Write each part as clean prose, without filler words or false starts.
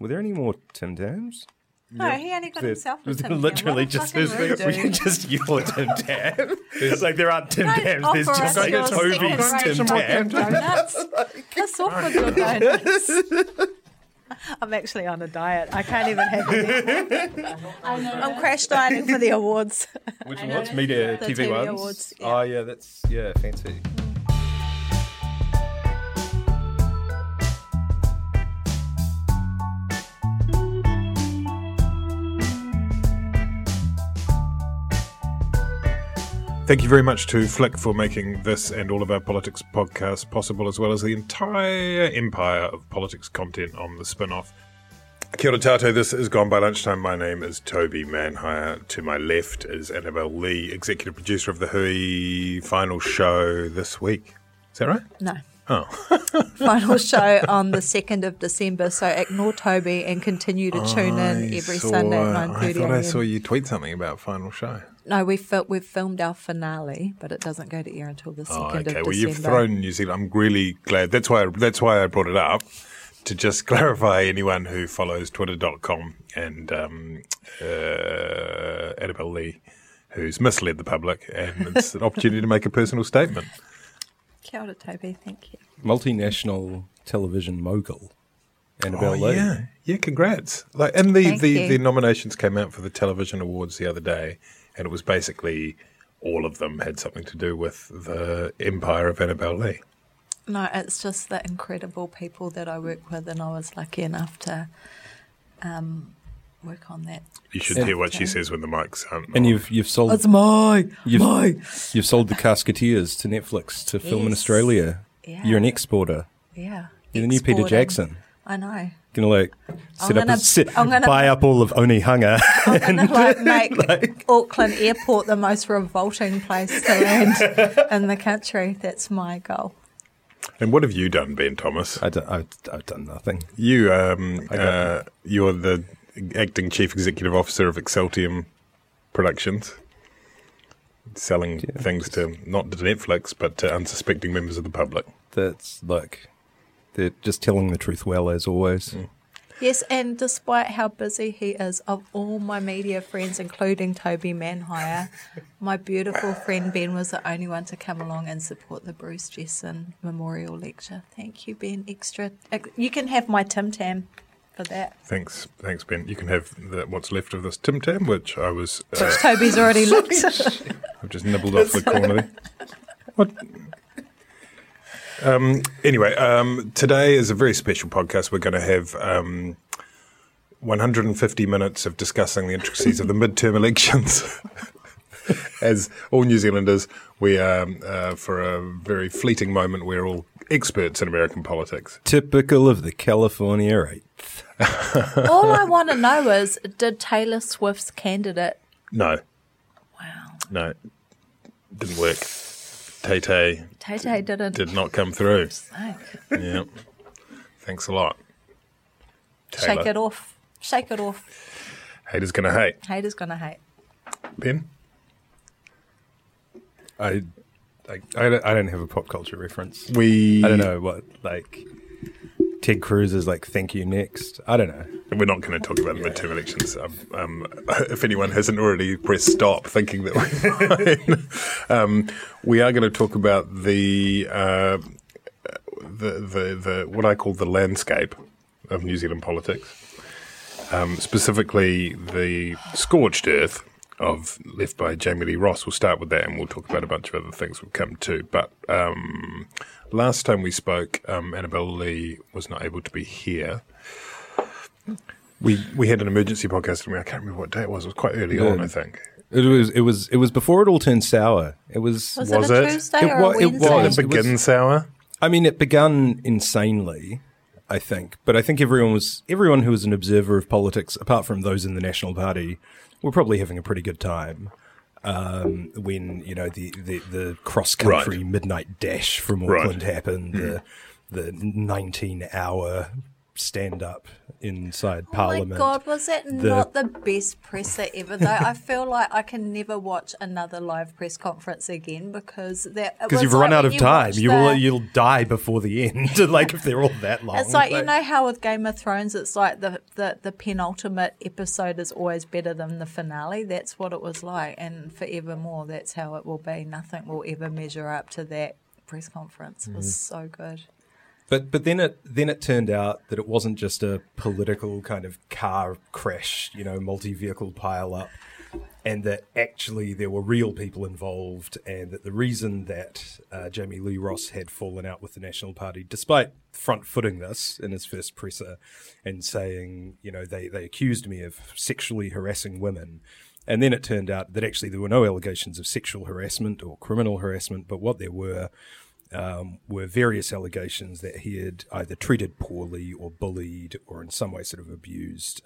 Were there any more Tim Tams? No, yeah. He only got himself a Tim Tam. Literally just, we just your Tim Tam. It's like there aren't Tim Tams, there's just like Toby's Tim Tam. That's awkward, your donuts. I'm actually on a diet. I can't even have it. I'm crash dieting for the awards. Which awards? Media, the TV ones? Awards, yeah. Oh, yeah, that's, yeah, fancy. Thank you very much to Flick for making this and all of our politics podcasts possible, as well as the entire empire of politics content on the Spin-Off. Kia ora tātou, this is Gone By Lunchtime. My name is Toby Manhire. To my left is Annabelle Lee, executive producer of The Hui. Final show this week. Is that right? No. Oh. Final show on the 2nd of December, so ignore Toby and continue to tune in every Sunday at 9:30 a.m. I thought I saw you tweet something about final show. No, we've filmed our finale, but it doesn't go to air until the 2nd of December. Okay, well, you've thrown New Zealand. I'm really glad. That's why I brought it up, to just clarify anyone who follows twitter.com and Annabelle Lee, who's misled the public, and it's an opportunity to make a personal statement. Kia ora, Toby. Thank you. Multinational television mogul, Annabelle Lee. Yeah, congrats. Like, and the nominations came out for the television awards the other day. And it was basically all of them had something to do with the empire of Annabelle Lee. No, it's just the incredible people that I work with, and I was lucky enough to work on that. You should hear what she says when the mics aren't. And you've sold. It's You've sold the Casketeers to Netflix to film in Australia. Yeah. You're an exporter. Yeah. You're the new Peter Jackson. I know. Gonna like buy up all of Onehunga. I'm gonna make Auckland Airport the most revolting place to land in the country. That's my goal. And what have you done, Ben Thomas? I've done nothing. You you're the acting chief executive officer of Exceltium Productions, selling things to not to Netflix but to unsuspecting members of the public. That's like. They're just telling the truth well, as always. Mm. Yes, and despite how busy he is, of all my media friends, including Toby Manhire, my beautiful friend Ben was the only one to come along and support the Bruce Jesson Memorial Lecture. Thank you, Ben. Extra. You can have my Tim Tam for that. Thanks, Ben. You can have what's left of this Tim Tam, which I was... which Toby's already looked. I've just nibbled off the corner there. What... Anyway, today is a very special podcast. We're going to have 150 minutes of discussing the intricacies of the midterm elections. As all New Zealanders, we are, for a very fleeting moment, we're all experts in American politics. Typical of the California 8th. All I want to know is, did Taylor Swift's candidate... No. Wow. No. Didn't work. Tay-Tay did not come through. Yeah. Thanks a lot, Taylor. Shake it off. Haters gonna hate. Ben? I don't have a pop culture reference. I don't know what, like, Ted Cruz is like, thank you, next. I don't know. We're not going to talk about the midterm elections. If anyone hasn't already pressed stop thinking that we might. We are going to talk about the what I call the landscape of New Zealand politics, specifically the scorched earth of left by Jami-Lee Ross. We'll start with that, and we'll talk about a bunch of other things we've come to. But last time we spoke, Annabelle Lee was not able to be here. We had an emergency podcast, and I can't remember what day it was. It was quite early on, I think. It was before it all turned sour. Was it Tuesday or Wednesday? Did it begin sour? I mean, it began insanely, I think. But I think everyone who was an observer of politics, apart from those in the National Party, were probably having a pretty good time when the cross country midnight dash from Auckland happened. Mm. The 19-hour stand-up inside Parliament. Oh my God, was that not the best presser ever, though? I feel like I can never watch another live press conference again because you've run out of time. You'll die before the end, if they're all that long. It's like you know how with Game of Thrones, it's like the penultimate episode is always better than the finale. That's what it was like, and forevermore, that's how it will be. Nothing will ever measure up to that press conference. It was so good. But then it turned out that it wasn't just a political kind of car crash, multi-vehicle pile-up, and that actually there were real people involved, and that the reason that Jami-Lee Ross had fallen out with the National Party, despite front-footing this in his first presser and saying, they accused me of sexually harassing women. And then it turned out that actually there were no allegations of sexual harassment or criminal harassment, but what there were various allegations that he had either treated poorly or bullied or in some way sort of abused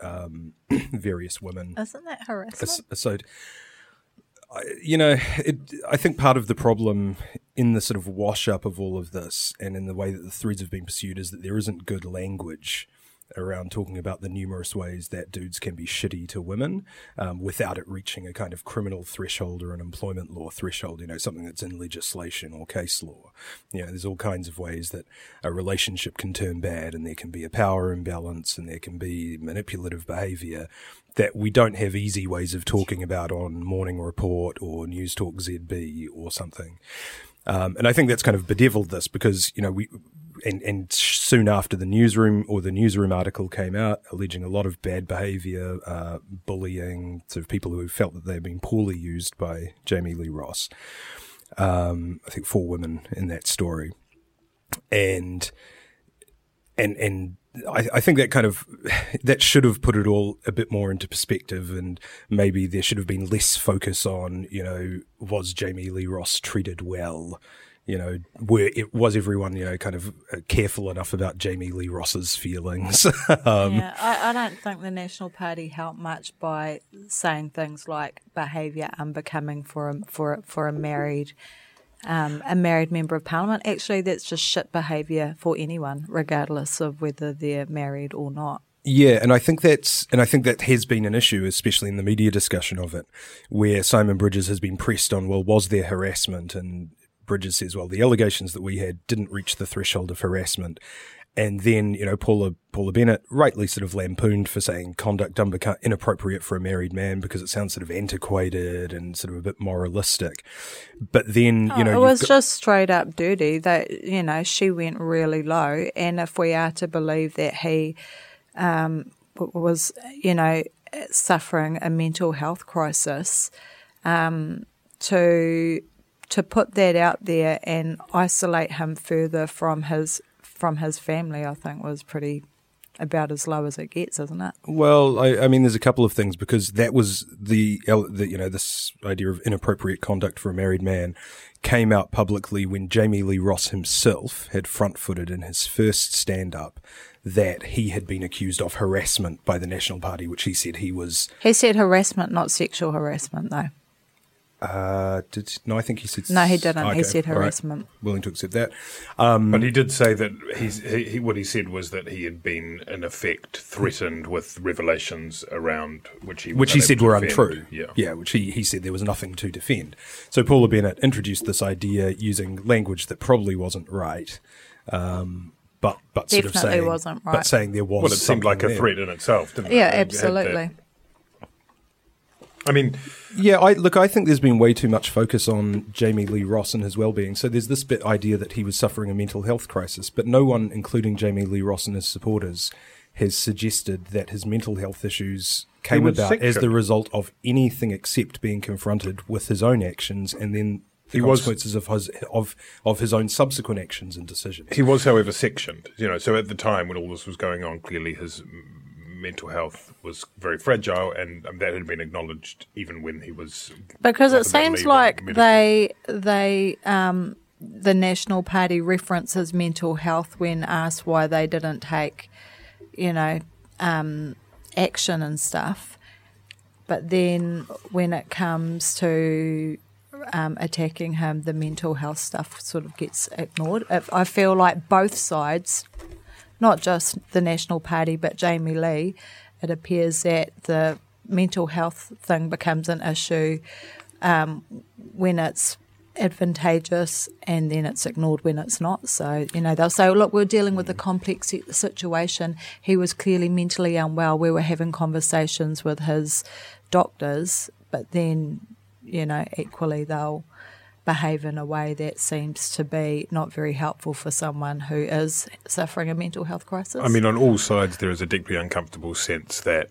various women. Isn't that harassment? I think part of the problem in the sort of wash-up of all of this and in the way that the threads have been pursued is that there isn't good language around talking about the numerous ways that dudes can be shitty to women without it reaching a kind of criminal threshold or an employment law threshold, something that's in legislation or case law. There's all kinds of ways that a relationship can turn bad, and there can be a power imbalance, and there can be manipulative behavior that we don't have easy ways of talking about on Morning Report or News Talk ZB or something. And I think that's kind of bedeviled this because, And soon after the newsroom article came out alleging a lot of bad behaviour, bullying, sort of people who felt that they had been poorly used by Jami-Lee Ross. I think 4 women in that story. And I think that that should have put it all a bit more into perspective, and maybe there should have been less focus on, was Jami-Lee Ross treated well? Was everyone, kind of careful enough about Jami-Lee Ross's feelings? I don't think the National Party helped much by saying things like behaviour unbecoming for a married member of Parliament. Actually, that's just shit behaviour for anyone, regardless of whether they're married or not. Yeah, and I think that has been an issue, especially in the media discussion of it, where Simon Bridges has been pressed on. Well, was there harassment? And Bridges says, well, the allegations that we had didn't reach the threshold of harassment. And then, Paula Bennett rightly sort of lampooned for saying conduct inappropriate for a married man because it sounds sort of antiquated and sort of a bit moralistic. But then, it was just straight up dirty that, she went really low. And if we are to believe that he was, suffering a mental health crisis, to put that out there and isolate him further from his family, I think was pretty about as low as it gets, isn't it? Well, I mean, there's a couple of things because that was the this idea of inappropriate conduct for a married man came out publicly when Jami-Lee Ross himself had front-footed in his first stand-up that he had been accused of harassment by the National Party, which he said he was. He said harassment, not sexual harassment, though. I think he said... No, he didn't. Okay, he said harassment. Right. Willing to accept that. But he did say that what he said was that he had been, in effect, threatened with revelations around which he said were untrue. Yeah, which he said there was nothing to defend. So Paula Bennett introduced this idea using language that probably wasn't right, but sort of saying... wasn't right. But saying there was something. Well, it seemed like a threat in itself, didn't it? Yeah, absolutely. I mean... Yeah, I think there's been way too much focus on Jami-Lee Ross and his well-being. So there's this bit idea that he was suffering a mental health crisis, but no one, including Jami-Lee Ross and his supporters, has suggested that his mental health issues came about as the result of anything except being confronted with his own actions and then the consequences of his own subsequent actions and decisions. He was, however, sectioned. You know, so at the time when all this was going on, clearly his mental health was very fragile, and that had been acknowledged even when he was. Because it seems like the National Party references mental health when asked why they didn't take, action and stuff, but then when it comes to attacking him, the mental health stuff sort of gets ignored. I feel like both sides, not just the National Party but Jami-Lee, it appears that the mental health thing becomes an issue when it's advantageous, and then it's ignored when it's not. So, they'll say, look, we're dealing with a complex situation. He was clearly mentally unwell. We were having conversations with his doctors, but then, equally they'll behave in a way that seems to be not very helpful for someone who is suffering a mental health crisis. I mean, on all sides, there is a deeply uncomfortable sense that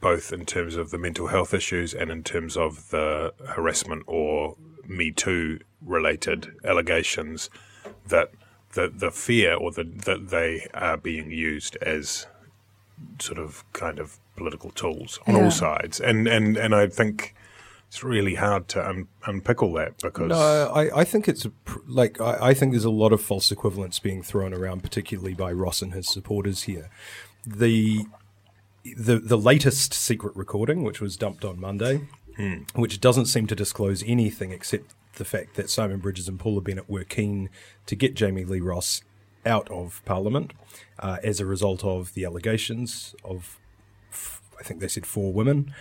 both in terms of the mental health issues and in terms of the harassment or Me Too related allegations, that the fear or that they are being used as sort of kind of political tools on all sides. And I think it's really hard to unpick all that because... No, I think it's I think there's a lot of false equivalence being thrown around, particularly by Ross and his supporters here. The latest secret recording, which was dumped on Monday... which doesn't seem to disclose anything except the fact that Simon Bridges and Paula Bennett were keen to get Jami-Lee Ross out of Parliament as a result of the allegations of, I think they said 4 women,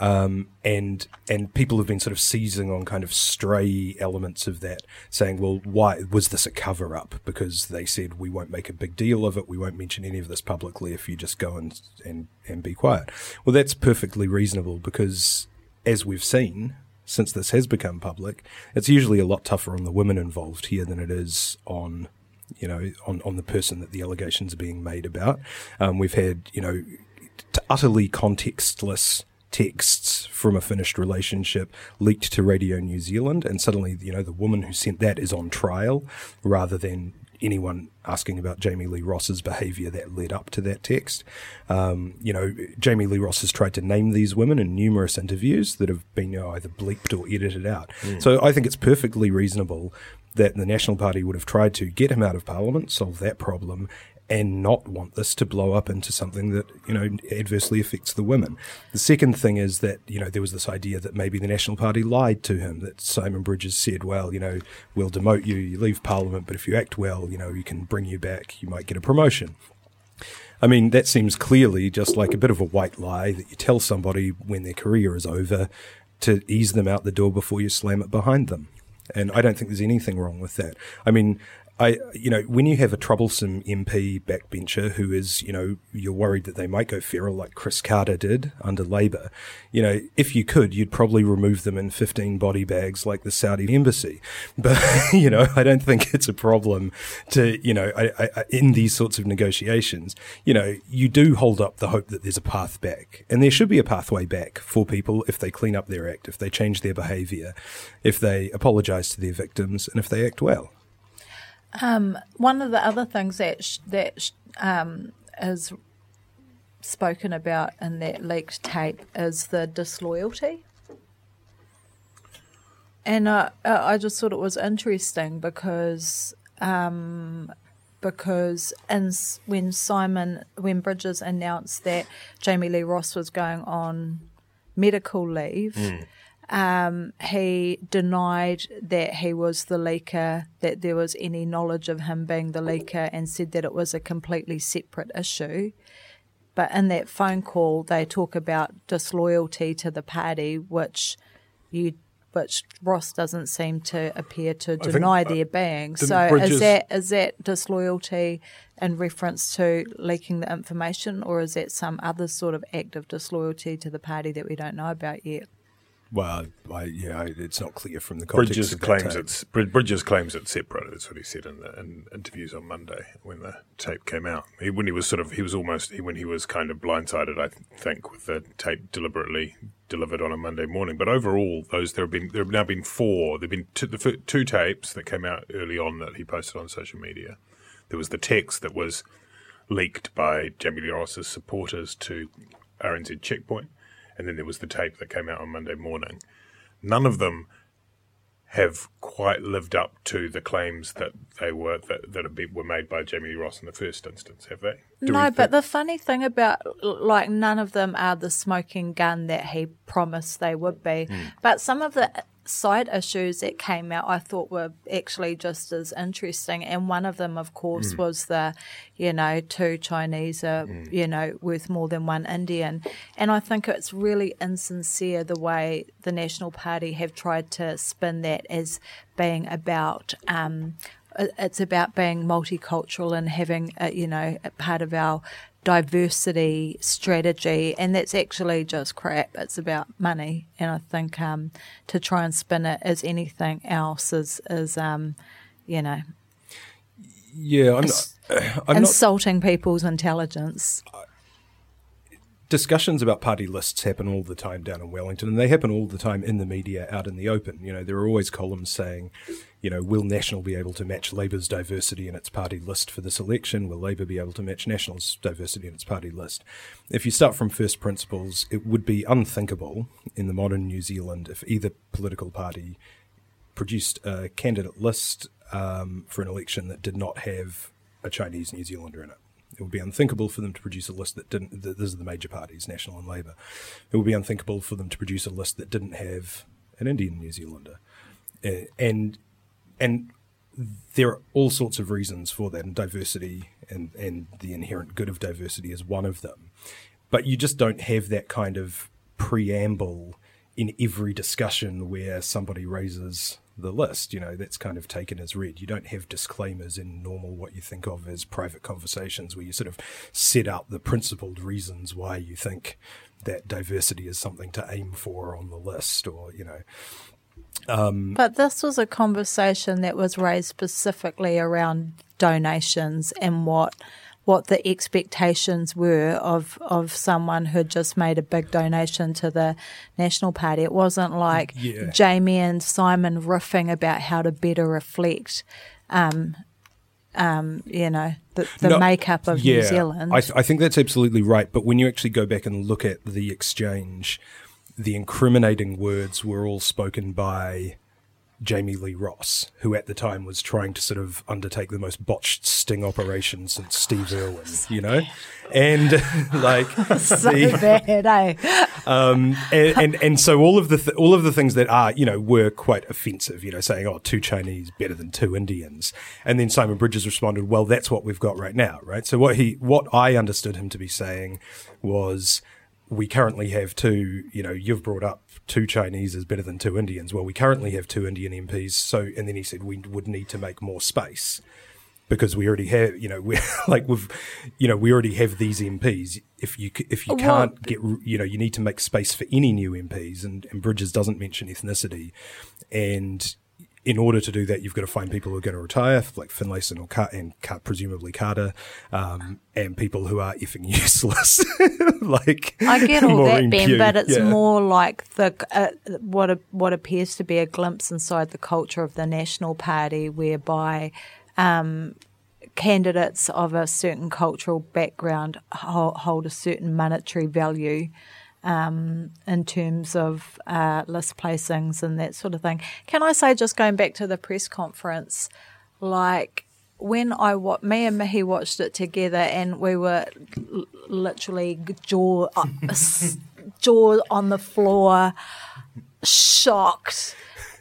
and people have been sort of seizing on kind of stray elements of that, saying, well, why was this a cover-up? Because they said, we won't make a big deal of it, we won't mention any of this publicly if you just go and be quiet. Well, that's perfectly reasonable because... as we've seen, since this has become public, it's usually a lot tougher on the women involved here than it is on, on the person that the allegations are being made about. We've had, utterly contextless texts from a finished relationship leaked to Radio New Zealand, and suddenly, the woman who sent that is on trial rather than anyone asking about Jami-Lee Ross's behaviour that led up to that text. Jami-Lee Ross has tried to name these women in numerous interviews that have been either bleeped or edited out. So I think it's perfectly reasonable that the National Party would have tried to get him out of Parliament, solve that problem, and not want this to blow up into something that, adversely affects the women. The second thing is that, there was this idea that maybe the National Party lied to him, that Simon Bridges said, well, we'll demote you, you leave Parliament, but if you act well, we can bring you back, you might get a promotion. I mean, that seems clearly just like a bit of a white lie that you tell somebody when their career is over to ease them out the door before you slam it behind them. And I don't think there's anything wrong with that. I mean... when you have a troublesome MP backbencher who is, you're worried that they might go feral like Chris Carter did under Labour, if you could, you'd probably remove them in 15 body bags like the Saudi embassy. But, I don't think it's a problem to, in these sorts of negotiations, you do hold up the hope that there's a path back. And there should be a pathway back for people if they clean up their act, if they change their behaviour, if they apologise to their victims, and if they act well. One of the other things that is spoken about in that leaked tape is the disloyalty. And I just thought it was interesting because when Bridges announced that Jami-Lee Ross was going on medical leave... he denied that he was the leaker, that there was any knowledge of him being the leaker, and said that it was a completely separate issue. But in that phone call, they talk about disloyalty to the party, which you which Ross doesn't seem to appear to deny their being. So is that disloyalty in reference to leaking the information, or is that some other sort of act of disloyalty to the party that we don't know about yet? Well, it's not clear from the context. Bridges claims it's separate. That's what he said in interviews on Monday when the tape came out. He was kind of blindsided, I think, with the tape deliberately delivered on a Monday morning. But overall, there have now been four. There've been two tapes that came out early on that he posted on social media. There was the text that was leaked by Jami-Lee Ross's supporters to RNZ Checkpoint. And then there was the tape that came out on Monday morning. None of them have quite lived up to the claims that were made by Jami-Lee Ross in the first instance, have they? No, but the funny thing about, like, none of them are the smoking gun that he promised they would be. Mm. But some of the side issues that came out I thought were actually just as interesting. And one of them, of course, was the, two Chinese are, worth more than one Indian. And I think it's really insincere the way the National Party have tried to spin that as being about it's about being multicultural and having, a part of our diversity strategy, and that's actually just crap. It's about money, and I think to try and spin it as anything else is. Yeah, I'm insulting people's intelligence. Discussions about party lists happen all the time down in Wellington, and they happen all the time in the media out in the open. There are always columns saying, will National be able to match Labour's diversity in its party list for this election? Will Labour be able to match National's diversity in its party list? If you start from first principles, it would be unthinkable in the modern New Zealand if either political party produced a candidate list for an election that did not have a Chinese New Zealander in it. It would be unthinkable for them to produce a list that didn't. These are the major parties, National and Labour. It would be unthinkable for them to produce a list that didn't have an Indian New Zealander, and there are all sorts of reasons for that. And diversity and the inherent good of diversity is one of them. But you just don't have that kind of preamble in every discussion where somebody raises the list, that's kind of taken as read. You don't have disclaimers in normal, what you think of as private conversations, where you sort of set out the principled reasons why you think that diversity is something to aim for on the list, or, But this was a conversation that was raised specifically around donations and what the expectations were of someone who had just made a big donation to the National Party. It wasn't like Jamie and Simon riffing about how to better reflect, the makeup of New Zealand. I think that's absolutely right. But when you actually go back and look at the exchange, the incriminating words were all spoken by Jami-Lee Ross, who at the time was trying to sort of undertake the most botched sting operation since Steve Irwin, bad. And like bad, eh? And so all of the things that are were quite offensive, saying, oh, two Chinese better than two Indians, and then Simon Bridges responded, well, that's what we've got right now, right? So what I understood him to be saying was, we currently have two, you've brought up two Chinese is better than two Indians. Well, we currently have two Indian MPs. So, and then he said we would need to make more space because we already have, we already have these MPs. If you can't get, you need to make space for any new MPs. And Bridges doesn't mention ethnicity. And in order to do that, you've got to find people who are going to retire, like Finlayson or presumably Carter, and people who are effing useless. Like, I get all that, Ben, but it's more like the what appears to be a glimpse inside the culture of the National Party, whereby candidates of a certain cultural background hold a certain monetary value in terms of list placings and that sort of thing. Can I say, just going back to the press conference, like, when me and Mihi watched it together, and we were literally jaw on the floor, shocked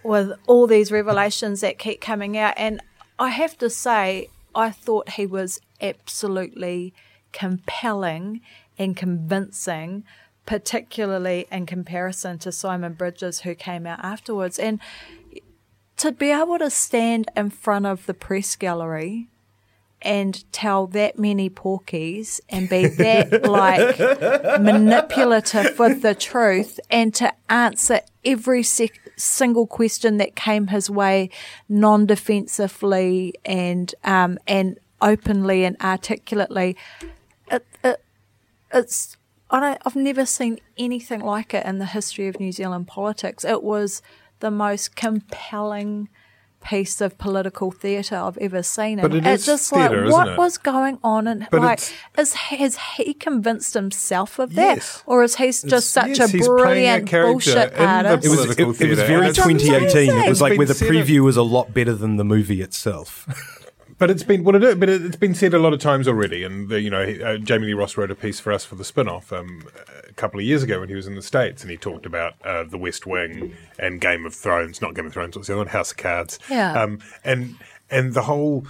with all these revelations that keep coming out. And I have to say, I thought he was absolutely compelling and convincing particularly in comparison to Simon Bridges, who came out afterwards. And to be able to stand in front of the press gallery and tell that many porkies and be that, like, manipulative with the truth, and to answer every single question that came his way non-defensively and openly and articulately, it's I've never seen anything like it in the history of New Zealand politics. It was the most compelling piece of political theatre I've ever seen. And it's just theater, like, what was going on? And but like, has he convinced himself of that? Yes. Or is he just such a brilliant bullshit artist? It was very 2018. It was like where the preview was a lot better than the movie itself. But it's been said a lot of times already, and Jami-Lee Ross wrote a piece for us for the spin-off a couple of years ago when he was in the States, and he talked about The West Wing and what's the other one? House of Cards, yeah. And the whole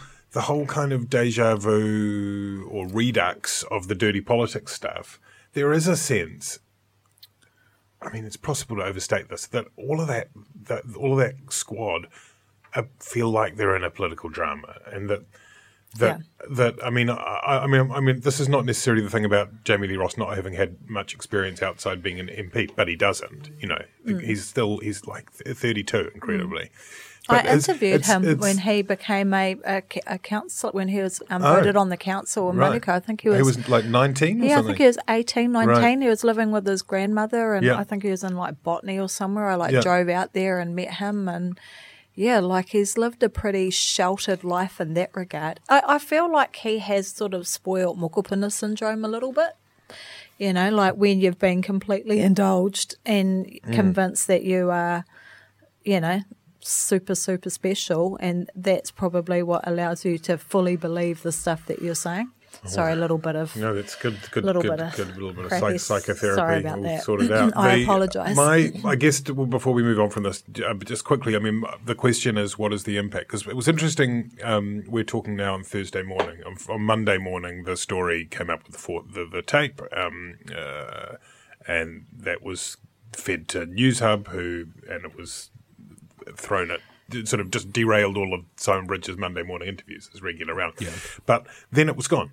kind of déjà vu or redux of the dirty politics stuff. There is a sense. I mean, it's possible to overstate this, that all of that squad feel like they're in a political drama, and I mean, this is not necessarily the thing about Jami-Lee Ross not having had much experience outside being an MP, but he doesn't. He's like 32, incredibly. But I interviewed him when he became a councillor, when he was voted on the council in Monaco. I think he was like 19 or something? Yeah, I think he was 18, 19. Right. He was living with his grandmother, and I think he was in like Botany or somewhere. I drove out there and met him, and yeah, like, he's lived a pretty sheltered life in that regard. I feel like he has sort of spoiled mokopuna syndrome a little bit, like when you've been completely indulged and convinced that you are, super, super special, and that's probably what allows you to fully believe the stuff that you're saying. Oh, sorry, a little bit of that's good. Little bit of psychotherapy. Sorry about that. Sort it out. I apologise. I guess before we move on from this, just quickly. I mean, the question is, what is the impact? Because it was interesting. We're talking now on Thursday morning. On Monday morning, the story came up with the tape, and that was fed to News Hub, and it was thrown at. Sort of just derailed all of Simon Bridges' Monday morning interviews, his regular round. Yeah. But then it was gone.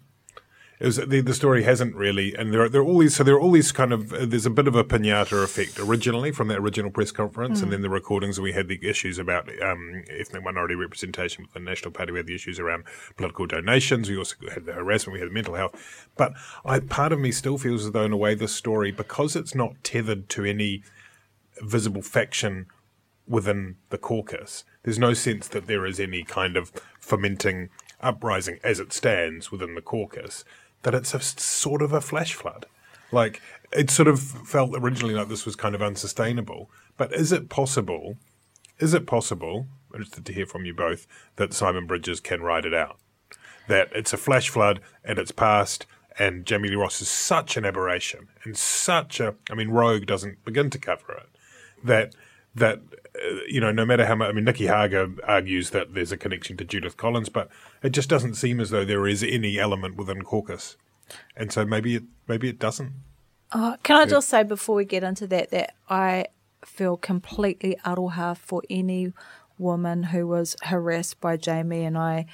It was the story hasn't really, and there are all these there's a bit of a piñata effect originally from that original press conference, and then the recordings, and we had the issues about ethnic minority representation with the National Party, we had the issues around political donations, we also had the harassment, we had the mental health. But part of me still feels as though, in a way, this story, because it's not tethered to any visible faction within the caucus, there's no sense that there is any kind of fermenting uprising as it stands within the caucus, that it's sort of a flash flood. Like, it sort of felt originally like this was kind of unsustainable. But is it possible, I'm interested to hear from you both, that Simon Bridges can ride it out? That it's a flash flood and it's passed, and Jami-Lee Ross is such an aberration and Rogue doesn't begin to cover it, that no matter how much, I mean, Nikki Hager argues that there's a connection to Judith Collins, but it just doesn't seem as though there is any element within caucus. And so maybe it doesn't. Can I just say before we get into that I feel completely aroha for any woman who was harassed by Jamie, and I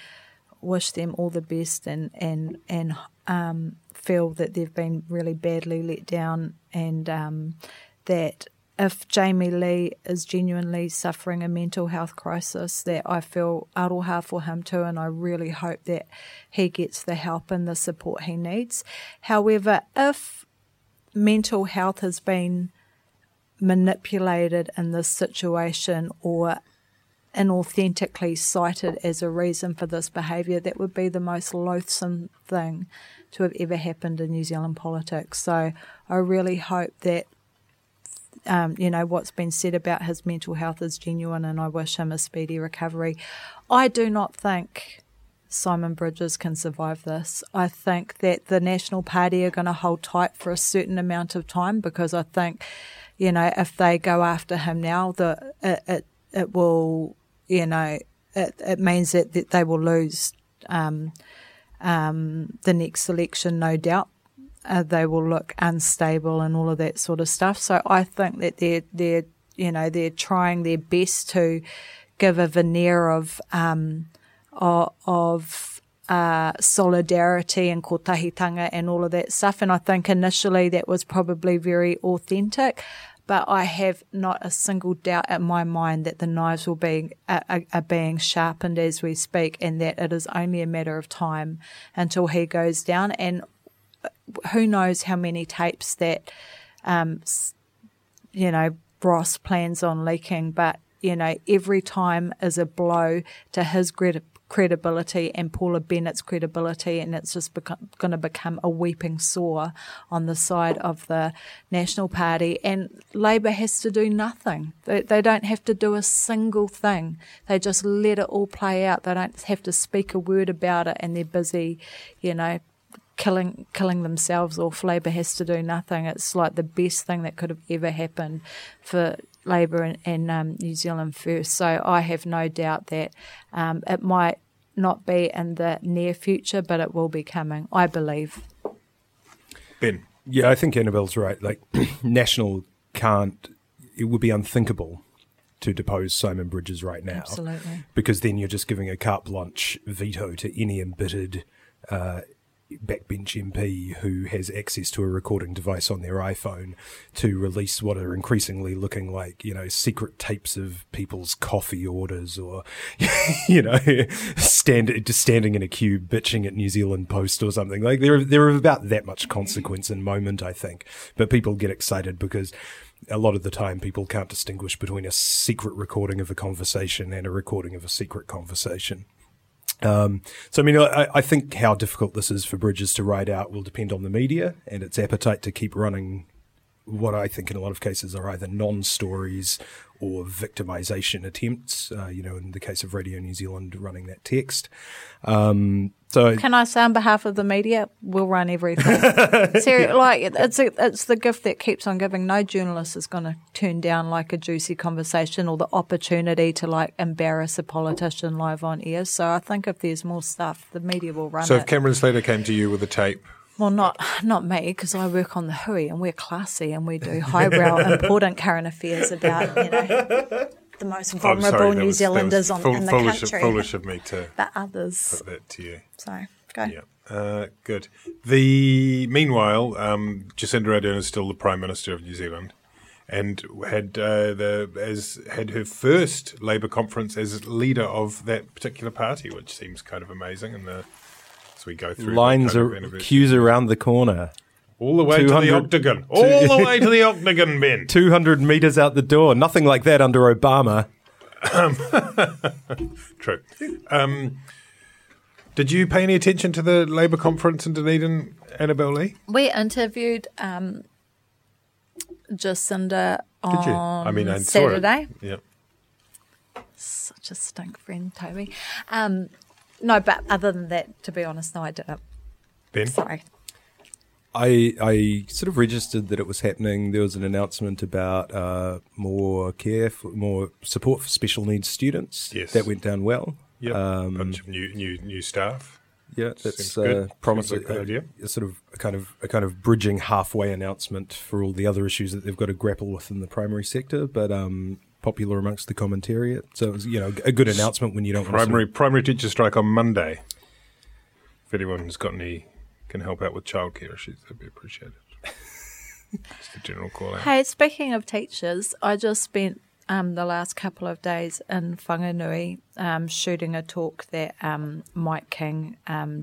wish them all the best and feel that they've been really badly let down, and that if Jami-Lee is genuinely suffering a mental health crisis, that I feel aroha for him too, and I really hope that he gets the help and the support he needs. However, if mental health has been manipulated in this situation or inauthentically cited as a reason for this behaviour, that would be the most loathsome thing to have ever happened in New Zealand politics. So I really hope that what's been said about his mental health is genuine, and I wish him a speedy recovery. I do not think Simon Bridges can survive this. I think that the National Party are going to hold tight for a certain amount of time, because I think, if they go after him now, it means that they will lose the next election, no doubt. they will look unstable and all of that sort of stuff. So I think that they're trying their best to give a veneer of solidarity and kotahitanga and all of that stuff. And I think initially that was probably very authentic, but I have not a single doubt in my mind that the knives will are being sharpened as we speak, and that it is only a matter of time until he goes down. And who knows how many tapes that, Ross plans on leaking, but, every time is a blow to his credibility and Paula Bennett's credibility, and it's just going to become a weeping sore on the side of the National Party. And Labour has to do nothing. They don't have to do a single thing. They just let it all play out. They don't have to speak a word about it, and they're busy, killing themselves off. Labour has to do nothing. It's like the best thing that could have ever happened for Labour and New Zealand First. So I have no doubt that it might not be in the near future, but it will be coming, I believe. Ben? Yeah, I think Annabelle's right. Like, National it would be unthinkable to depose Simon Bridges right now. Absolutely. Because then you're just giving a carte blanche veto to any embittered backbench MP who has access to a recording device on their iPhone to release what are increasingly looking like, secret tapes of people's coffee orders, or, standing in a queue bitching at New Zealand Post or something. Like, there are about that much consequence and moment, I think. But people get excited because a lot of the time people can't distinguish between a secret recording of a conversation and a recording of a secret conversation. I think how difficult this is for Bridges to ride out will depend on the media and its appetite to keep running what I think in a lot of cases are either non-stories or victimisation attempts, in the case of Radio New Zealand running that text. Can I say on behalf of the media, we'll run everything. Seriously, yeah. It's the gift that keeps on giving. No journalist is going to turn down a juicy conversation or the opportunity to embarrass a politician live on air. So I think if there's more stuff, the media will run it. So if Cameron Slater came to you with a tape... Well, not me, because I work on the Hui and we're classy and we do highbrow, important current affairs about the most vulnerable New Zealanders in the country. Foolish of me to the others. Put that to you. Sorry, go. Yeah, good. Meanwhile, Jacinda Ardern is still the Prime Minister of New Zealand, and had her first Labour conference as leader of that particular party, which seems kind of amazing. And we go through lines or queues around the corner, all the way to the octagon, all the way to the octagon, Ben. 200 meters out the door. Nothing like that under Obama. True. Did you pay any attention to the Labour conference in Dunedin, Annabelle Lee? We interviewed Jacinda on Saturday. Yeah. Such a stink friend, Toby. No, but other than that, to be honest, no, I didn't. Ben? Sorry. I sort of registered that it was happening. There was an announcement about more support for special needs students. Yes. That went down well. Yep. Bunch of new staff. Yeah, that's promising. Like a good idea. A kind of bridging halfway announcement for all the other issues that they've got to grapple with in the primary sector, but popular amongst the commentariat. So it was, a good announcement when you don't primary teacher strike on Monday. If anyone has got any, can help out with childcare issues, that'd be appreciated. Just a general call out. Hey, speaking of teachers, I just spent the last couple of days in Whanganui shooting a talk that Mike King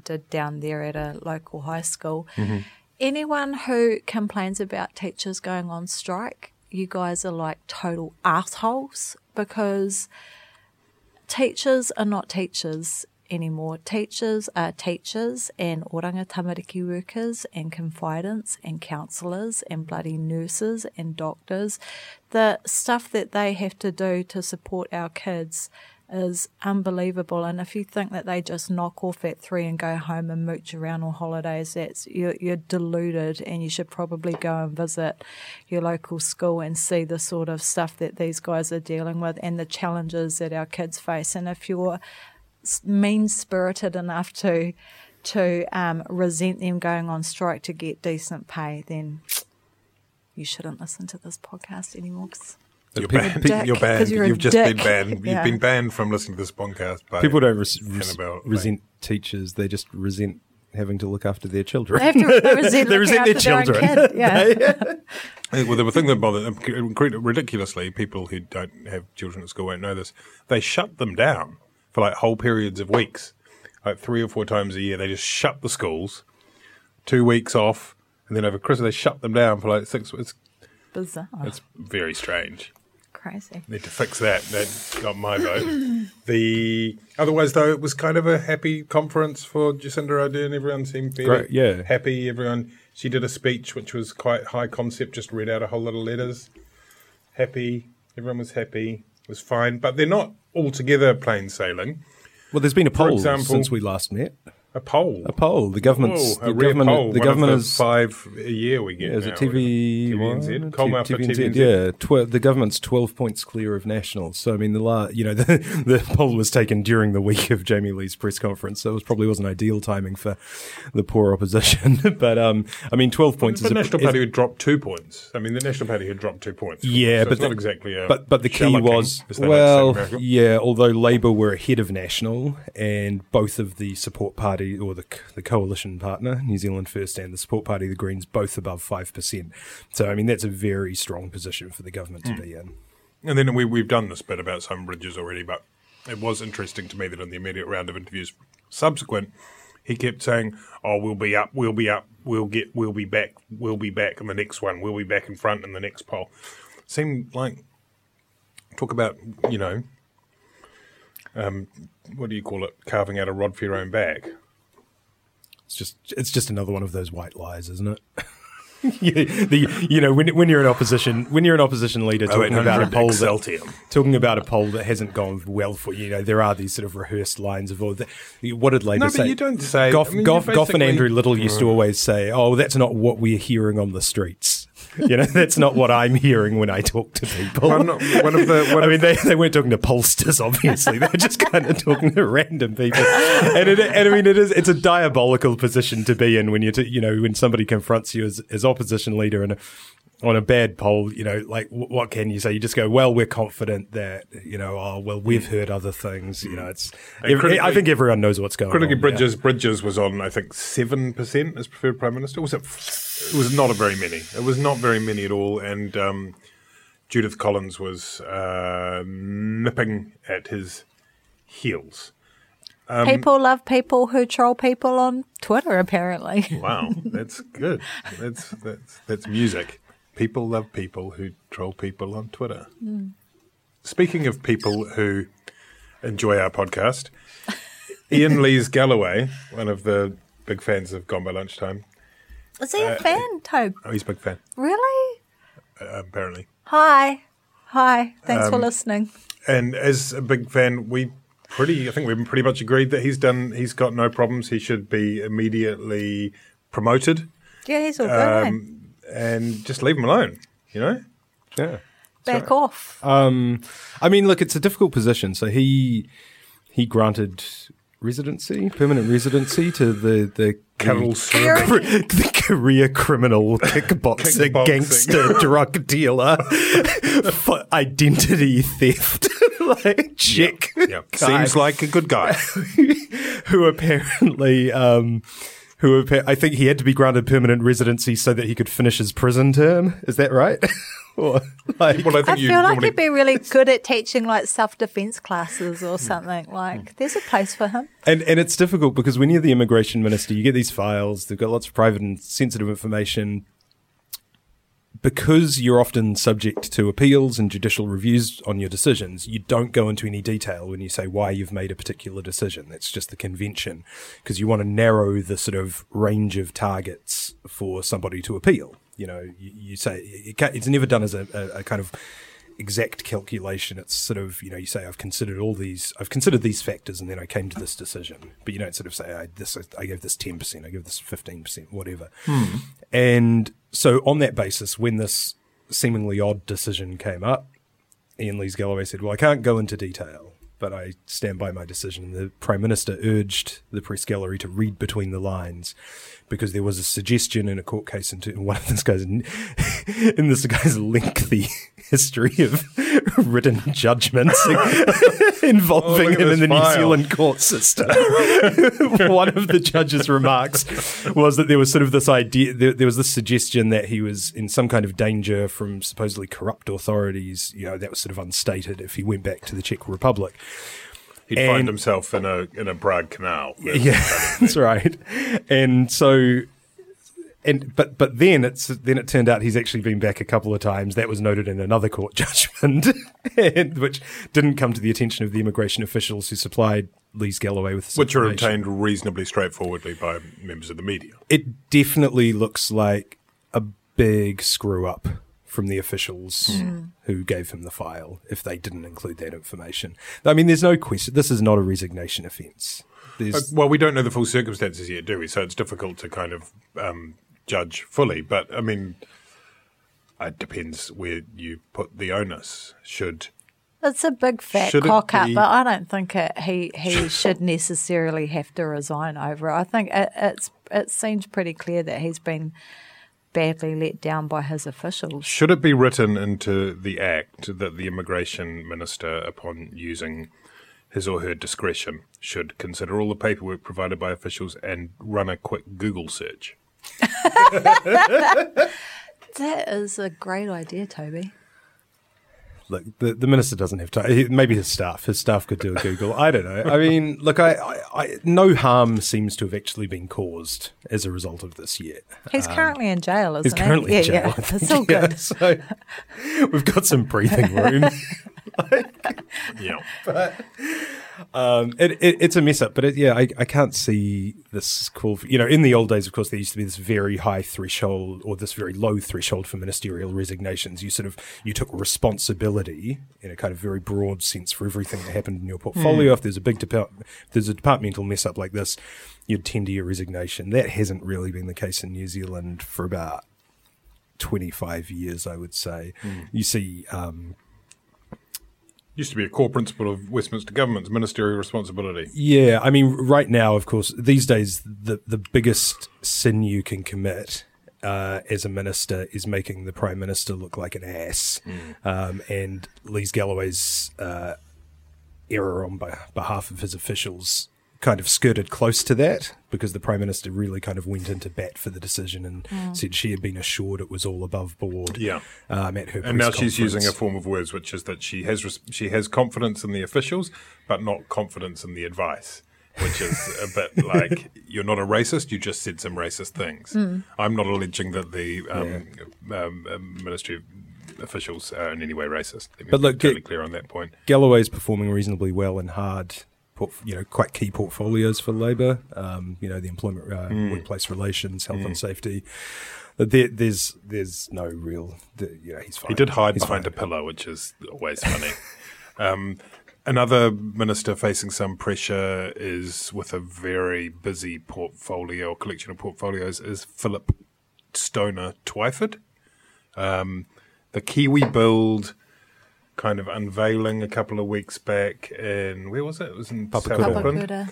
did down there at a local high school. Mm-hmm. Anyone who complains about teachers going on strike, you guys are total assholes, because teachers are not teachers anymore. Teachers are teachers and oranga tamariki workers and confidants and counsellors and bloody nurses and doctors. The stuff that they have to do to support our kids is unbelievable, and if you think that they just knock off at 3 and go home and mooch around on holidays, you're deluded, and you should probably go and visit your local school and see the sort of stuff that these guys are dealing with and the challenges that our kids face. And if you're mean-spirited enough to to resent them going on strike to get decent pay, then you shouldn't listen to this podcast anymore. You're banned. You're banned. You've just been banned. You've been banned from listening to this podcast. People don't resent teachers. They just resent having to look after their children. They have to resent their children. Well, the thing that bothers ridiculously, people who don't have children at school won't know this. They shut them down for like whole periods of weeks, like 3 or 4 times a year. They just shut the schools, 2 weeks off, and then over Christmas they shut them down for like 6 weeks. Bizarre. It's very strange. Crazy. Need to fix that. That got my vote. Otherwise, though, it was kind of a happy conference for Jacinda Ardern. Everyone seemed very happy. Everyone. She did a speech which was quite high concept, just read out a whole lot of letters. Happy. Everyone was happy. It was fine. But they're not altogether plain sailing. Well, there's been a poll since we last met. A poll. The government is 5 a year we get. Is it TVNZ? TVNZ. Yeah, the government's 12 points clear of National. So I mean, the poll was taken during the week of Jamie Lee's press conference, so it probably wasn't ideal timing for the poor opposition. But I mean, 12 points. But the National Party had dropped 2 points. I mean, the National Party had dropped 2 points. Yeah, so but it's not exactly. But the key was although Labour were ahead of National and both of the support parties, or the coalition partner, New Zealand First, and the support party, the Greens, both above 5%. So, I mean, that's a very strong position for the government to be in. And then we've done this bit about Simon Bridges already, but it was interesting to me that in the immediate round of interviews subsequent, he kept saying, we'll be up, we'll be back in the next one, we'll be back in front in the next poll. Seemed like, talk about, what do you call it, carving out a rod for your own back. It's just another one of those white lies, isn't it? When you're in opposition, leader talking about a poll that hasn't gone well for you. You know, there are these sort of rehearsed lines of what did Labour say? No, but you don't say. Gough and Andrew Little used to always say, "Oh, that's not what we're hearing on the streets." That's not what I'm hearing when I talk to people. They weren't talking to pollsters, obviously. They were just kind of talking to random people. It's a diabolical position to be in when when somebody confronts you as opposition leader and on a bad poll. What can you say? You just go, well, we're confident that we've heard other things. It's. I think everyone knows what's going on. Critically, Bridges was on, I think, 7% as preferred prime minister. It was not very many. It was not very many at all. And Judith Collins was nipping at his heels. People love people who troll people on Twitter, apparently. Wow, that's good. That's music. People love people who troll people on Twitter. Mm. Speaking of people who enjoy our podcast, Iain Lees-Galloway, one of the big fans of Gone By Lunchtime, is he a fan, Tobe? Oh, he's a big fan. Really? Apparently. Hi. Thanks for listening. And as a big fan, we've pretty much agreed that he's got no problems. He should be immediately promoted. Yeah, he's all good. And just leave him alone, Yeah. Back off. I mean, look, it's a difficult position. So he granted permanent residency to the the career criminal, kickboxer, gangster, drug dealer for identity theft. Chick. Yep. Seems like a good guy. Who apparently I think he had to be granted permanent residency so that he could finish his prison term. Is that right? I feel like he'd be really good at teaching self-defense classes or something. There's a place for him. And it's difficult because when you're the immigration minister, you get these files. They've got lots of private and sensitive information. Because you're often subject to appeals and judicial reviews on your decisions, you don't go into any detail when you say why you've made a particular decision. That's just the convention, because you want to narrow the sort of range of targets for somebody to appeal. You say it's never done as a kind of exact calculation. It's sort of, you say, I've considered these factors and then I came to this decision. But you don't sort of say, I gave this 10%, I gave this 15%, whatever. Hmm. And so on that basis, when this seemingly odd decision came up, Iain Lees-Galloway said, well, I can't go into detail but I stand by my decision. The Prime Minister urged the press gallery to read between the lines because there was a suggestion in a court case in this guy's lengthy history of written judgments involving him in the New Zealand court system. One of the judge's remarks was that there was sort of this idea, there was this suggestion that he was in some kind of danger from supposedly corrupt authorities, you know, that was sort of unstated if he went back to the Czech Republic. He'd find himself in a Bragg canal. Yeah, that's right. And so, but then it turned out he's actually been back a couple of times. That was noted in another court judgment, which didn't come to the attention of the immigration officials who supplied Lees-Galloway with this information. Which are obtained reasonably straightforwardly by members of the media. It definitely looks like a big screw up from the officials who gave him the file if they didn't include that information. I mean, there's no question. This is not a resignation offence. Well, we don't know the full circumstances yet, do we? So it's difficult to kind of judge fully. But, I mean, it depends where you put the onus. It's a big fat cock-up, but I don't think he should necessarily have to resign over it. I think it seems pretty clear that he's been badly let down by his officials. Should it be written into the Act that the immigration minister, upon using his or her discretion, should consider all the paperwork provided by officials and run a quick Google search? That is a great idea, Toby. Look, the minister doesn't have time. Maybe his staff. His staff could do a Google. I don't know. I mean, look, no harm seems to have actually been caused as a result of this yet. He's currently in jail, isn't he? He's currently in jail. Yeah. It's all good. So we've got some breathing room. Yeah. But it's a mess up. But, I can't see this call for, you know, in the old days, of course, there used to be this very high threshold or this very low threshold for ministerial resignations. You took responsibility in a kind of very broad sense for everything that happened in your portfolio. If there's a departmental mess up like this, you'd tender your resignation. That hasn't really been the case in New Zealand for about 25 years, I would say. You see used to be a core principle of Westminster government's ministerial responsibility. Yeah, I mean, right now, of course, these days, the biggest sin you can commit as a minister is making the Prime Minister look like an ass. And Lees-Galloway's error on behalf of his officials kind of skirted close to that, because the Prime Minister really kind of went into bat for the decision and said she had been assured it was all above board. Yeah, at her press conference. And now she's using a form of words, which is that she has confidence in the officials, but not confidence in the advice, which is a bit like, you're not a racist, you just said some racist things. I'm not alleging that the Ministry of officials are in any way racist. But look, totally clear on that point. Galloway's performing reasonably well and hard, you know, quite key portfolios for Labour, you know, the employment, workplace relations, health and safety. There's no real, you know, he's fine. He did hide behind a pillow, which is always funny. Another minister facing some pressure is, with a very busy portfolio, collection of portfolios, is Philip Stoner Twyford. The KiwiBuild kind of unveiling a couple of weeks back in, where was it? It was in Papakura.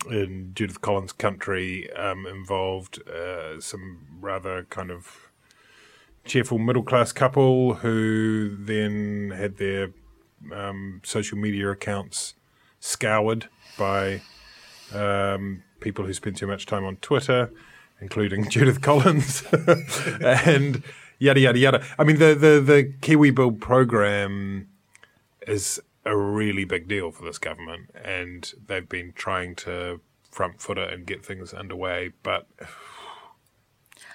In Judith Collins' country, involved some rather kind of cheerful middle-class couple who then had their social media accounts scoured by people who spend too much time on Twitter, including Judith Collins. And yada, yada, yada. I mean, the KiwiBuild program is a really big deal for this government, and they've been trying to front-foot it and get things underway, but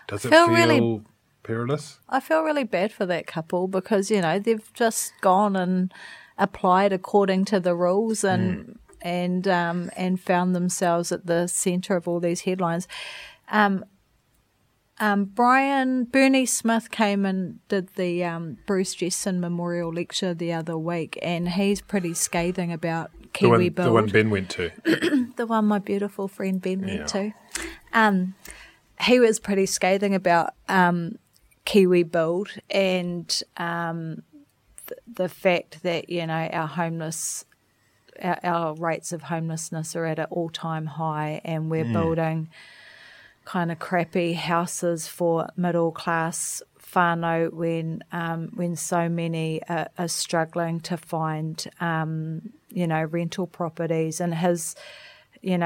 does it feel really perilous? I feel really bad for that couple because, you know, they've just gone and applied according to the rules and found themselves at the centre of all these headlines. Bernie Smith came and did the Bruce Jesson Memorial Lecture the other week, and he's pretty scathing about KiwiBuild. The one Ben went to. The one my beautiful friend Ben went to. He was pretty scathing about KiwiBuild and the fact that, you know, our homeless our rates of homelessness are at an all-time high, and we're building kind of crappy houses for middle-class whānau when so many are struggling to find, rental properties. And his thing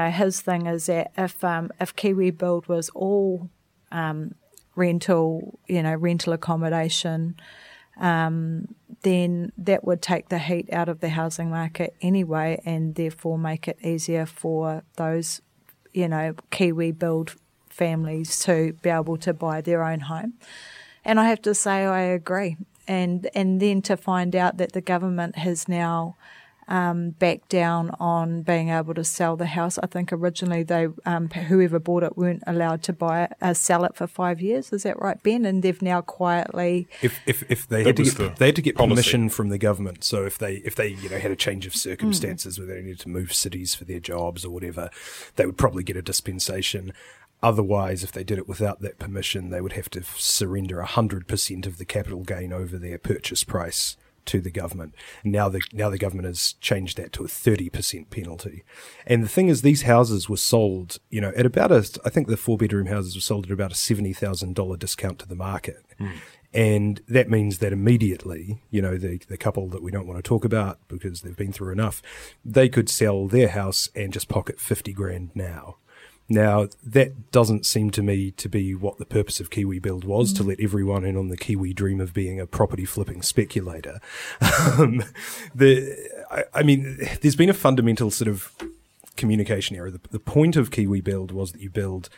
is that if KiwiBuild was all rental accommodation, then that would take the heat out of the housing market anyway, and therefore make it easier for those, KiwiBuild families to be able to buy their own home. And I have to say I agree. And then to find out that the government has now backed down on being able to sell the house. I think originally they, whoever bought it, weren't allowed to buy it, sell it for 5 years. Is that right, Ben? And they've now quietly. If they had to get permission from the government. So if they had a change of circumstances where they needed to move cities for their jobs or whatever, they would probably get a dispensation. Otherwise, if they did it without that permission, they would have to surrender 100% of the capital gain over their purchase price to the government. Now the government has changed that to a 30% penalty. And the thing is, these houses were sold, at about I think the 4-bedroom houses were sold at about a $70,000 discount to the market. Mm. And that means that immediately, the couple that we don't want to talk about because they've been through enough, they could sell their house and just pocket $50,000 now. Now, that doesn't seem to me to be what the purpose of KiwiBuild was, to let everyone in on the Kiwi dream of being a property flipping speculator. There's been a fundamental sort of communication error. The point of KiwiBuild was that you build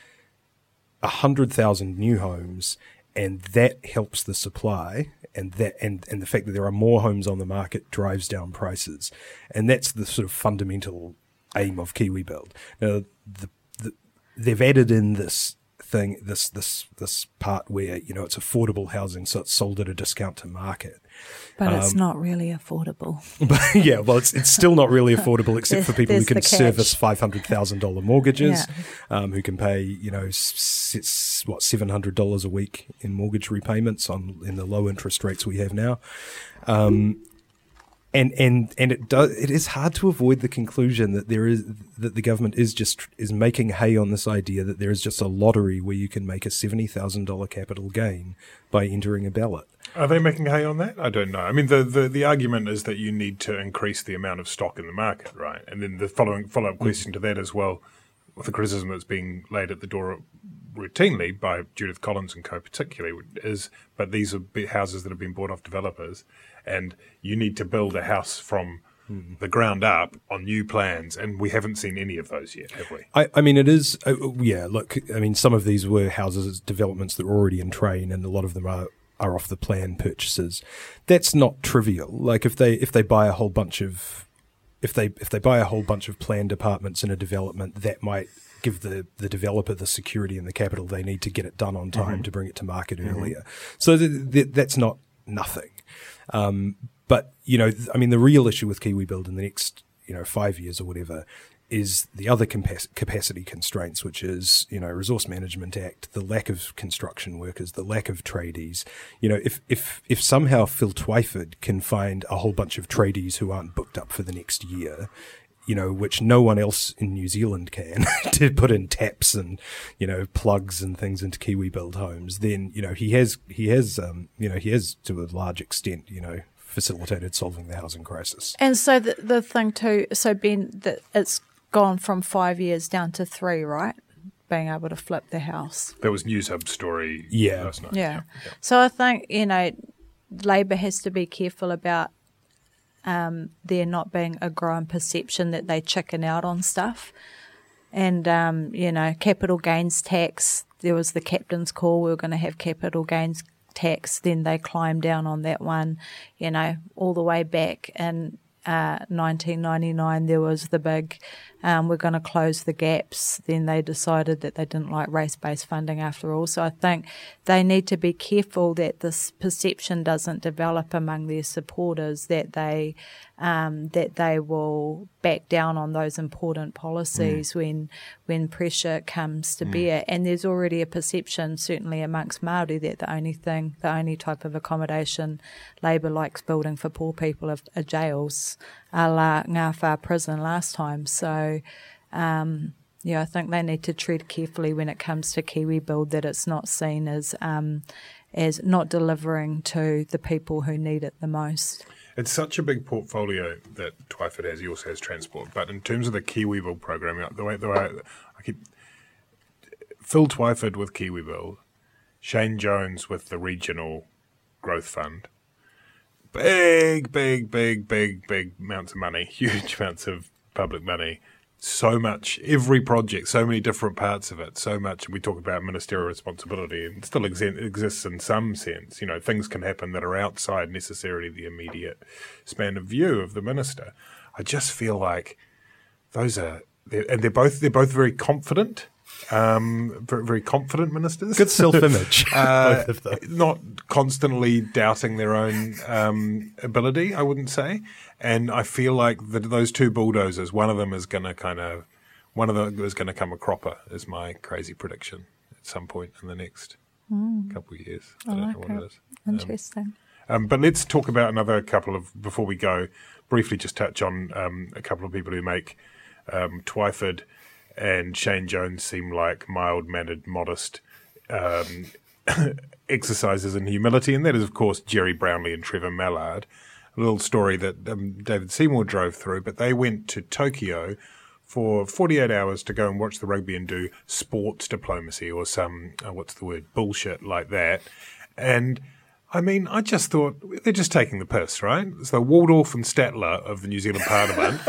100,000 new homes, and that helps the supply, and the fact that there are more homes on the market drives down prices. And that's the sort of fundamental aim of KiwiBuild. Now, they've added in this thing, this part where, it's affordable housing, so it's sold at a discount to market. But it's not really affordable. But yeah, well, it's still not really affordable except for people who can service $500,000 mortgages, who can pay, $700 a week in mortgage repayments in the low interest rates we have now. And it is hard to avoid the conclusion that that the government is making hay on this idea that there is just a lottery where you can make a $70,000 capital gain by entering a ballot. Are they making hay on that? I don't know. I mean, the argument is that you need to increase the amount of stock in the market, right? And then the follow-up question to that is, well, with the criticism that's being laid at the door routinely by Judith Collins and co particularly is, but these are houses that have been bought off developers, and you need to build a house from the ground up on new plans, and we haven't seen any of those yet, have we? Some of these were houses, developments that were already in train, and a lot of them are off the plan purchases. That's not trivial. Like if they buy a whole bunch of planned apartments in a development, that might give the developer the security and the capital they need to get it done on time to bring it to market earlier. So that's not nothing. But the real issue with KiwiBuild in the next 5 years or whatever is the other capacity constraints, which is Resource Management Act, the lack of construction workers, the lack of tradies. If somehow Phil Twyford can find a whole bunch of tradies who aren't booked up for the next year, which no one else in New Zealand can, to put in taps and, plugs and things into KiwiBuild homes, then, he has to a large extent, facilitated solving the housing crisis. And so the thing too, so Ben, that it's gone from 5 years down to 3, right? Being able to flip the house. That was News Hub story last night. Yeah. So I think, Labour has to be careful about there not being a growing perception that they chicken out on stuff. And, capital gains tax, there was the captain's call, we were going to have capital gains tax, then they climbed down on that one, all the way back in 1999 there was the big, we're going to close the gaps, then they decided that they didn't like race-based funding after all. So I think they need to be careful that this perception doesn't develop among their supporters that they will back down on those important policies when pressure comes to bear. And there's already a perception, certainly amongst Māori, that the only type of accommodation Labour likes building for poor people are jails. a la Ngā Whā prison last time. So, yeah, I think they need to tread carefully when it comes to KiwiBuild, that it's not seen as not delivering to the people who need it the most. It's such a big portfolio that Twyford has. He also has transport. But in terms of the KiwiBuild program, the way I keep Phil Twyford with KiwiBuild, Shane Jones with the Regional Growth Fund. Big amounts of money, huge amounts of public money. So much, every project, so many different parts of it, so much. We talk about ministerial responsibility, and it still exists in some sense. You know, things can happen that are outside necessarily the immediate span of view of the minister. I just feel like those are, and they're both very confident. Very confident ministers. Good self-image. Not constantly doubting their own ability, I wouldn't say. And I feel like those two bulldozers, one of them is going to come a cropper, is my crazy prediction at some point in the next couple of years. I don't know what it is. Interesting. But let's talk about another couple of, before we go, briefly just touch on a couple of people who make Twyford and Shane Jones seem like mild-mannered, modest exercises in humility, and that is, of course, Jerry Brownlee and Trevor Mallard. A little story that David Seymour drove through, but they went to Tokyo for 48 hours to go and watch the rugby and do sports diplomacy or some, bullshit like that. And, I mean, I just thought, they're just taking the piss, right? So Waldorf and Statler of the New Zealand Parliament,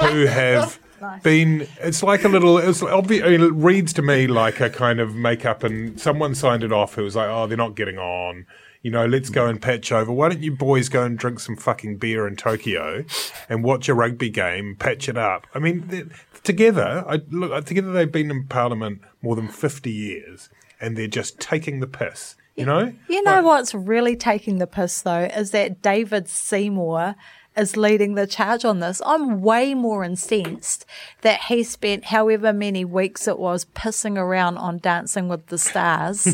who have... Nice. It reads to me like a kind of make-up, and someone signed it off who was like, oh, they're not getting on, you know, let's go and patch over. Why don't you boys go and drink some fucking beer in Tokyo and watch a rugby game, patch it up? I mean, together they've been in Parliament more than 50 years and they're just taking the piss, you know? You know, like, what's really taking the piss, though, is that David Seymour is leading the charge on this. I'm way more incensed that he spent however many weeks it was pissing around on Dancing with the Stars.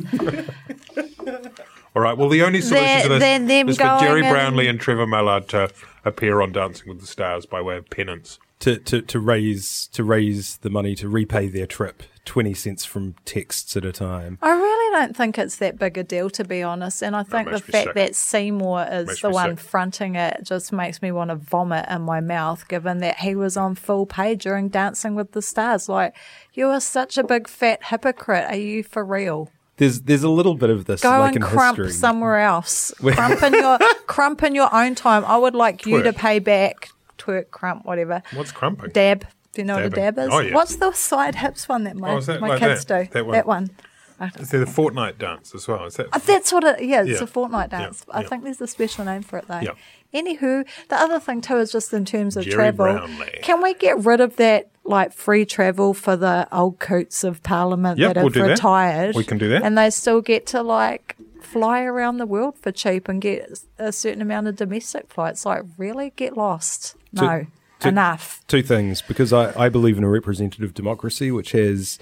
All right, well, the only solution to this is for Jerry Brownlee and Trevor Mallard to appear on Dancing with the Stars by way of penance. To raise the money to repay their trip, 20 cents from texts at a time. I really don't think it's that big a deal, to be honest, and I think the fact that Seymour is the one fronting it just makes me want to vomit in my mouth, given that he was on full pay during Dancing with the Stars. Like, you are such a big fat hypocrite. Are you for real? There's a little bit of this, go like in history. Go and crump somewhere else. Crump in your own time. I would like you to pay back... Twerk, crump, whatever. What's crumping? Dab. Do you know what a dab is? Oh, yeah. What's the side hips one that my kids do? That one. Is there the Fortnite dance as well? Is that? That's what it is. Yeah, it's a Fortnite dance. Yeah. I think there's a special name for it, though. Yeah. Anywho, the other thing, too, is just in terms of Jerry travel. Brownlee. Can we get rid of that, like, free travel for the old coots of Parliament that have retired? We can do that. And they still get to, like... fly around the world for cheap and get a certain amount of domestic flights. Like, really? Get lost. No. Enough. Two things, because I believe in a representative democracy, which has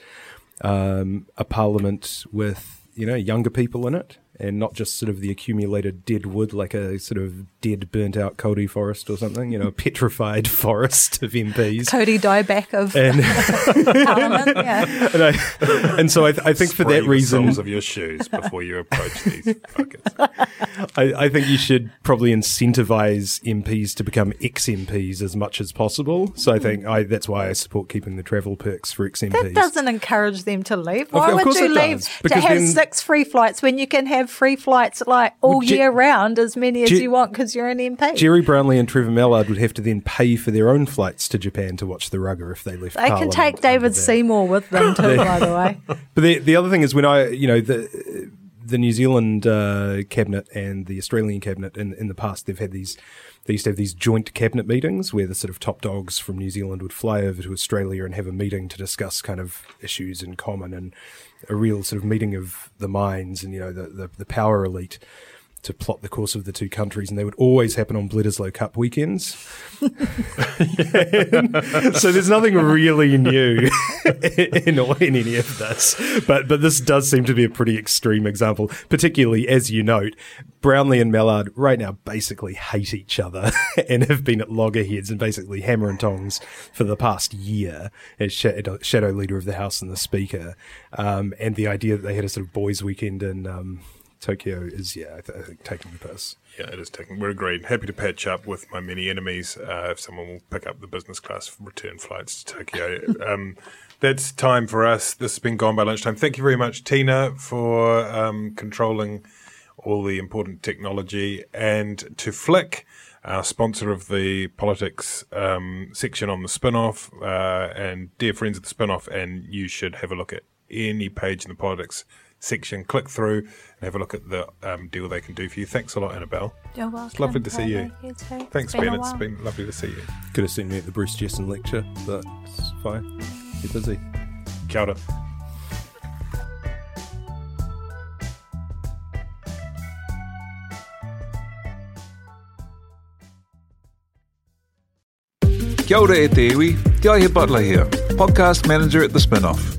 a parliament with, you know, younger people in it and not just sort of the accumulated dead wood, like a sort of dead burnt-out Cody forest or something, you know, a petrified forest of MPs. Cody dieback of Parliament, yeah. And so I think for that reason... Spray the soles of your shoes before you approach these buckets. I think you should probably incentivise MPs to become ex-MPs as much as possible. So I think that's why I support keeping the travel perks for ex-MPs. That doesn't encourage them to leave. Why would you leave to have 6 free flights when you can have free flights like all year round, as many as you want, because you're an MP. Jerry Brownlee and Trevor Mallard would have to then pay for their own flights to Japan to watch the rugby if they left. They can take David Seymour with them too, by the way. But the other thing is when the New Zealand cabinet and the Australian cabinet in the past, they used to have these joint cabinet meetings where the sort of top dogs from New Zealand would fly over to Australia and have a meeting to discuss kind of issues in common and a real sort of meeting of the minds and, you know, the power elite. to plot the course of the two countries, and they would always happen on Bledisloe Cup weekends. So there's nothing really new in any of this. But this does seem to be a pretty extreme example, particularly, as you note, Brownlee and Mallard right now basically hate each other and have been at loggerheads and basically hammer and tongs for the past year as shadow leader of the House and the Speaker. And the idea that they had a sort of boys' weekend in Tokyo is, I think, taking the piss. Yeah, it is taking. We're agreed. Happy to patch up with my many enemies if someone will pick up the business class return flights to Tokyo. That's time for us. This has been Gone by Lunchtime. Thank you very much, Tina, for controlling all the important technology, and to Flick, our sponsor of the politics section on the spin-off, and dear friends of the spin-off, and you should have a look at any page in the politics section, click through and have a look at the deal they can do for you. Thanks a lot, Annabelle. You're welcome. It's lovely to see you. You too. Thanks, Ben. It's been lovely to see you. Could have seen me at the Bruce Jesson Lecture, but it's fine. You're busy. Kia ora. Kia ora e te iwi, Te Aihe Butler here, podcast manager at The Spinoff.